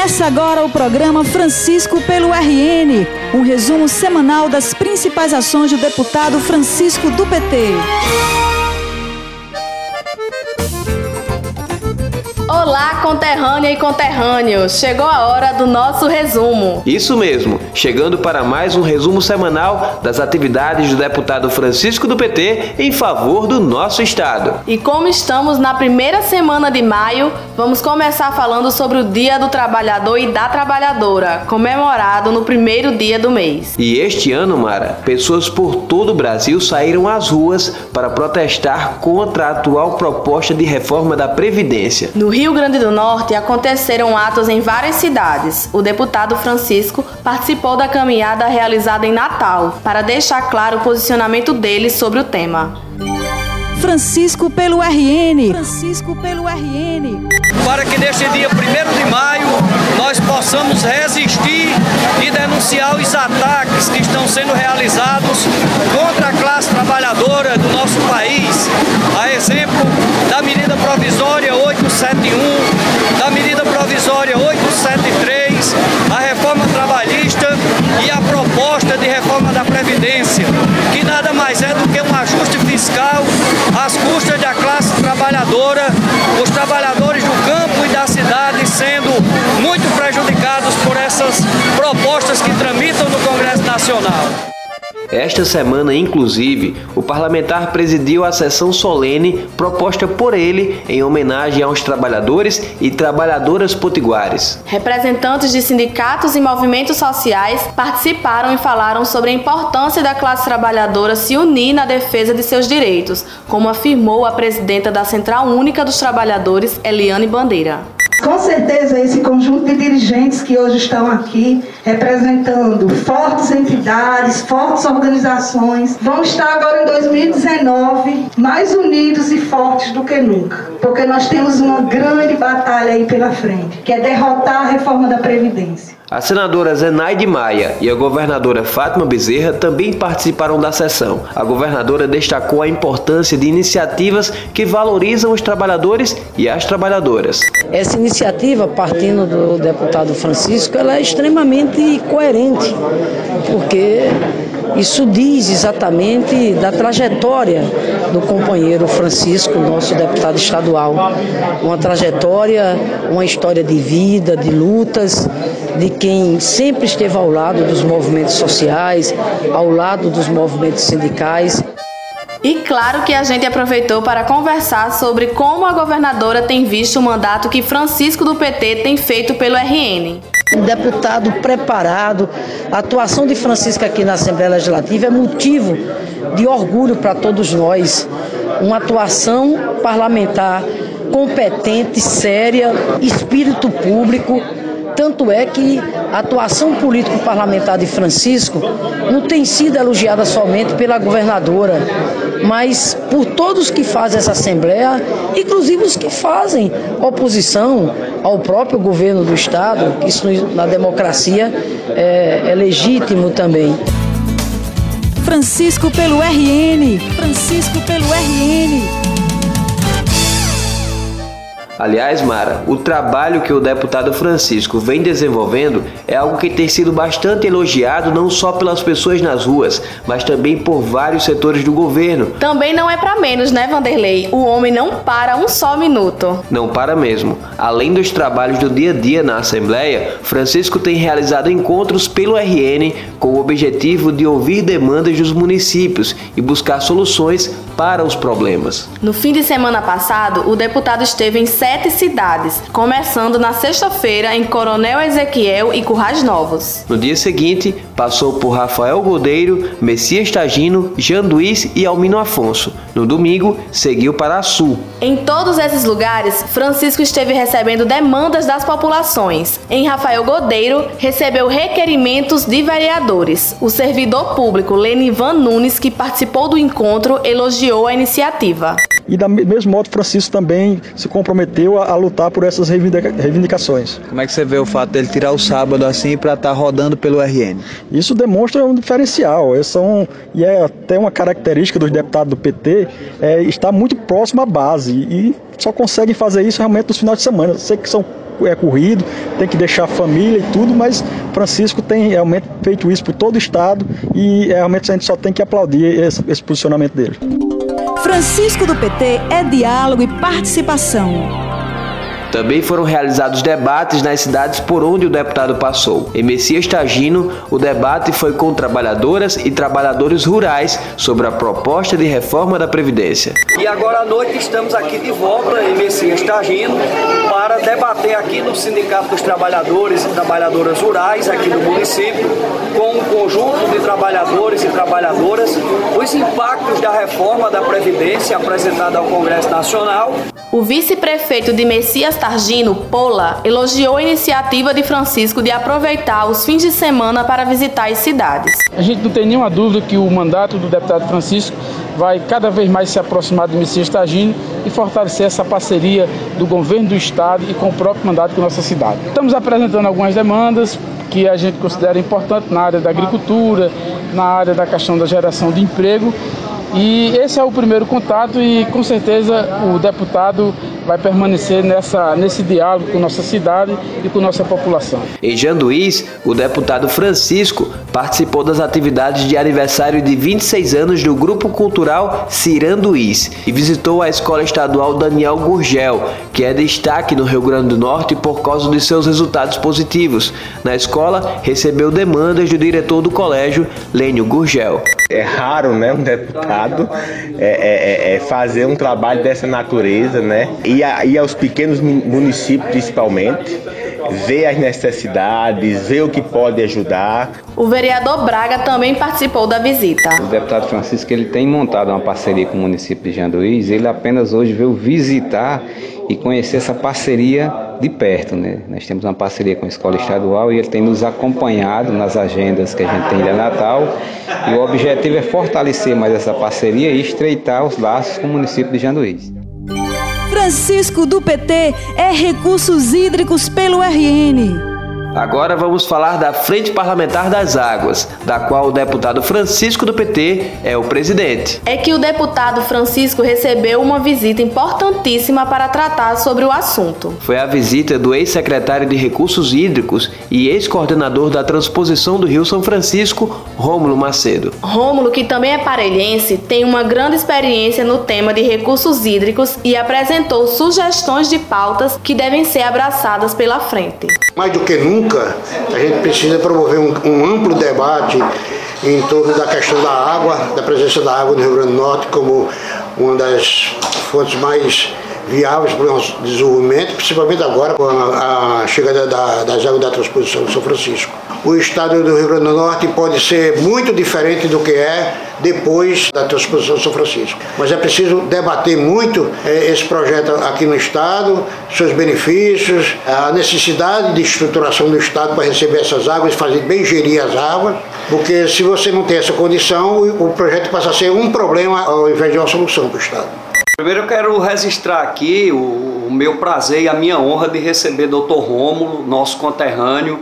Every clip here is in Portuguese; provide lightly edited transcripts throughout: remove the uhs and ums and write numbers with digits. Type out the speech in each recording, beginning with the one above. Começa agora o programa Francisco pelo RN, um resumo semanal das principais ações do deputado Francisco do PT. Olá, conterrânea e conterrâneos! Chegou a hora do nosso resumo. Isso mesmo, chegando para mais um resumo semanal das atividades do deputado Francisco do PT em favor do nosso estado. E como estamos na primeira semana de maio, vamos começar falando sobre o Dia do Trabalhador e da Trabalhadora, comemorado no primeiro dia do mês. E este ano, Mara, pessoas por todo o Brasil saíram às ruas para protestar contra a atual proposta de reforma da Previdência. No Rio Grande do Norte aconteceram atos em várias cidades. O deputado Francisco participou da caminhada realizada em Natal para deixar claro o posicionamento dele sobre o tema. Francisco pelo RN. Para que neste dia 1º de maio nós possamos resistir e denunciar os ataques que estão sendo realizados contra a classe trabalhadora do nosso país, a exemplo da medida provisória 871, da medida provisória 873, a reforma trabalhista e a proposta de reforma da Previdência, que nada mais é do que um ajuste fiscal às custas da classe trabalhadora, os trabalhadores do campo e da cidade sendo muito prejudicados por essas propostas que tramitam no Congresso Nacional. Esta semana, inclusive, o parlamentar presidiu a sessão solene proposta por ele em homenagem aos trabalhadores e trabalhadoras potiguares. Representantes de sindicatos e movimentos sociais participaram e falaram sobre a importância da classe trabalhadora se unir na defesa de seus direitos, como afirmou a presidenta da Central Única dos Trabalhadores, Eliane Bandeira. Com certeza, esse conjunto de dirigentes que hoje estão aqui representando fortes entidades, fortes organizações, vão estar agora em 2019 mais unidos e fortes do que nunca, porque nós temos uma grande batalha aí pela frente, que é derrotar a reforma da Previdência. A senadora Zenaide Maia e a governadora Fátima Bezerra também participaram da sessão. A governadora destacou a importância de iniciativas que valorizam os trabalhadores e as trabalhadoras. Essa iniciativa, partindo do deputado Francisco, ela é extremamente coerente, porque isso diz exatamente da trajetória do companheiro Francisco, nosso deputado estadual. Uma trajetória, uma história de vida, de lutas, de quem sempre esteve ao lado dos movimentos sociais, ao lado dos movimentos sindicais. E claro que a gente aproveitou para conversar sobre como a governadora tem visto o mandato que Francisco do PT tem feito pelo RN. Um deputado preparado, a atuação de Francisco aqui na Assembleia Legislativa é motivo de orgulho para todos nós. Uma atuação parlamentar competente, séria, espírito público. Tanto é que a atuação político-parlamentar de Francisco não tem sido elogiada somente pela governadora, mas por todos que fazem essa Assembleia, inclusive os que fazem oposição ao próprio governo do Estado. Isso na democracia é legítimo também. Francisco pelo RN. Aliás, Mara, o trabalho que o deputado Francisco vem desenvolvendo é algo que tem sido bastante elogiado não só pelas pessoas nas ruas, mas também por vários setores do governo. Também não é para menos, né, Vanderlei? O homem não para um só minuto. Não para mesmo. Além dos trabalhos do dia a dia na Assembleia, Francisco tem realizado encontros pelo RN com o objetivo de ouvir demandas dos municípios e buscar soluções para os problemas. No fim de semana passado, o deputado esteve em 7 cidades, começando na sexta-feira em Coronel Ezequiel e Currais Novos. No dia seguinte, passou por Rafael Godeiro, Messias Targino, Janduís e Almino Afonso. No domingo, seguiu para a Sul. Em todos esses lugares, Francisco esteve recebendo demandas das populações. Em Rafael Godeiro, recebeu requerimentos de vereadores. O servidor público Lenin Van Nunes, que participou do encontro, elogiou a iniciativa. E do mesmo modo, Francisco também se comprometeu a lutar por essas reivindicações. Como é que você vê o fato dele tirar o sábado assim para estar rodando pelo RN? Isso demonstra um diferencial. E é até uma característica dos deputados do PT, estar muito próximo à base. E só conseguem fazer isso realmente nos finais de semana. Sei que são é corrido, tem que deixar a família e tudo, mas Francisco tem realmente feito isso por todo o estado e realmente a gente só tem que aplaudir esse posicionamento dele. Francisco do PT é diálogo e participação. Também foram realizados debates nas cidades por onde o deputado passou. Em Messias Targino, o debate foi com trabalhadoras e trabalhadores rurais sobre a proposta de reforma da Previdência. E agora à noite estamos aqui de volta em Messias Targino para debater aqui no Sindicato dos Trabalhadores e Trabalhadoras Rurais, aqui no município, com um conjunto de trabalhadores e trabalhadoras, os impactos da reforma da Previdência apresentada ao Congresso Nacional. O vice-prefeito de Messias Targino, Pola, elogiou a iniciativa de Francisco de aproveitar os fins de semana para visitar as cidades. A gente não tem nenhuma dúvida que o mandato do deputado Francisco vai cada vez mais se aproximar do Messias Targino e fortalecer essa parceria do governo do estado e com o próprio mandato com a nossa cidade. Estamos apresentando algumas demandas que a gente considera importantes na área da agricultura, na área da questão da geração de emprego. E esse é o primeiro contato e, com certeza, o deputado vai permanecer nesse diálogo com nossa cidade e com nossa população. Em Janduís, o deputado Francisco participou das atividades de aniversário de 26 anos do Grupo Cultural Ciranduís e visitou a Escola Estadual Daniel Gurgel, que é destaque no Rio Grande do Norte por causa de seus resultados positivos. Na escola, recebeu demandas do diretor do colégio, Lênio Gurgel. É raro, né, um deputado fazer um trabalho dessa natureza, né? E aos pequenos municípios principalmente, ver as necessidades, ver o que pode ajudar. O vereador Braga também participou da visita. O deputado Francisco ele tem montado uma parceria com o município de Janduís, ele apenas hoje veio visitar e conhecer essa parceria de perto, né? Nós temos uma parceria com a Escola Estadual e ele tem nos acompanhado nas agendas que a gente tem de Natal e o objetivo é fortalecer mais essa parceria e estreitar os laços com o município de Janduís. Francisco do PT é Recursos Hídricos pelo RN. Agora vamos falar da Frente Parlamentar das Águas, da qual o deputado Francisco do PT é o presidente. É que o deputado Francisco recebeu uma visita importantíssima para tratar sobre o assunto. Foi a visita do ex-secretário de Recursos Hídricos e ex-coordenador da Transposição do Rio São Francisco, Rômulo Macedo. Rômulo, que também é parelhense, tem uma grande experiência no tema de recursos hídricos e apresentou sugestões de pautas que devem ser abraçadas pela frente. Mais do que nunca, a gente precisa promover um amplo debate em torno da questão da água, da presença da água no Rio Grande do Norte como uma das fontes mais viáveis para o nosso desenvolvimento, principalmente agora com a chegada das águas da transposição do São Francisco. O estado do Rio Grande do Norte pode ser muito diferente do que é depois da transposição do São Francisco. Mas é preciso debater muito esse projeto aqui no estado, seus benefícios, a necessidade de estruturação do estado para receber essas águas, fazer bem gerir as águas, porque se você não tem essa condição, o projeto passa a ser um problema ao invés de uma solução para o estado. Primeiro eu quero registrar aqui o meu prazer e a minha honra de receber o Dr. Rômulo, nosso conterrâneo,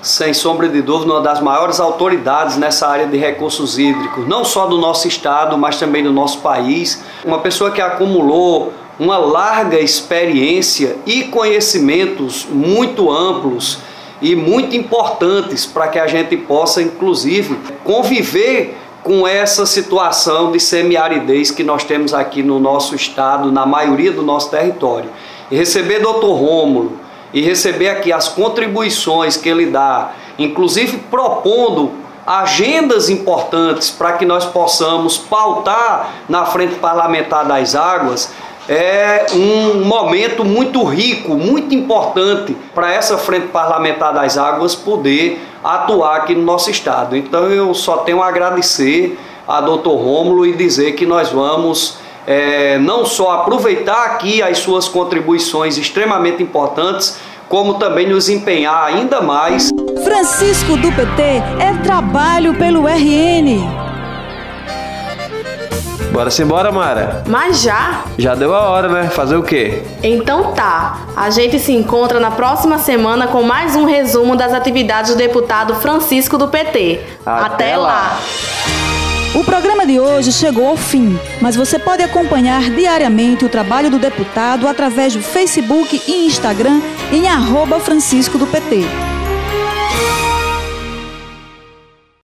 sem sombra de dúvida, uma das maiores autoridades nessa área de recursos hídricos, não só do nosso estado, mas também do nosso país. Uma pessoa que acumulou uma larga experiência e conhecimentos muito amplos e muito importantes para que a gente possa, inclusive, conviver com essa situação de semiaridez que nós temos aqui no nosso estado, na maioria do nosso território. E receber Dr. Rômulo, e receber aqui as contribuições que ele dá, inclusive propondo agendas importantes para que nós possamos pautar na Frente Parlamentar das Águas, é um momento muito rico, muito importante para essa Frente Parlamentar das Águas poder atuar aqui no nosso estado. Então eu só tenho a agradecer a Dr. Rômulo e dizer que nós vamos não só aproveitar aqui as suas contribuições extremamente importantes, como também nos empenhar ainda mais. Francisco do PT é trabalho pelo RN. Bora embora, Mara. Mas já? Já deu a hora, né? Fazer o quê? Então tá. A gente se encontra na próxima semana com mais um resumo das atividades do deputado Francisco do PT. Até lá. O programa de hoje chegou ao fim, mas você pode acompanhar diariamente o trabalho do deputado através do Facebook e Instagram em @Francisco do PT.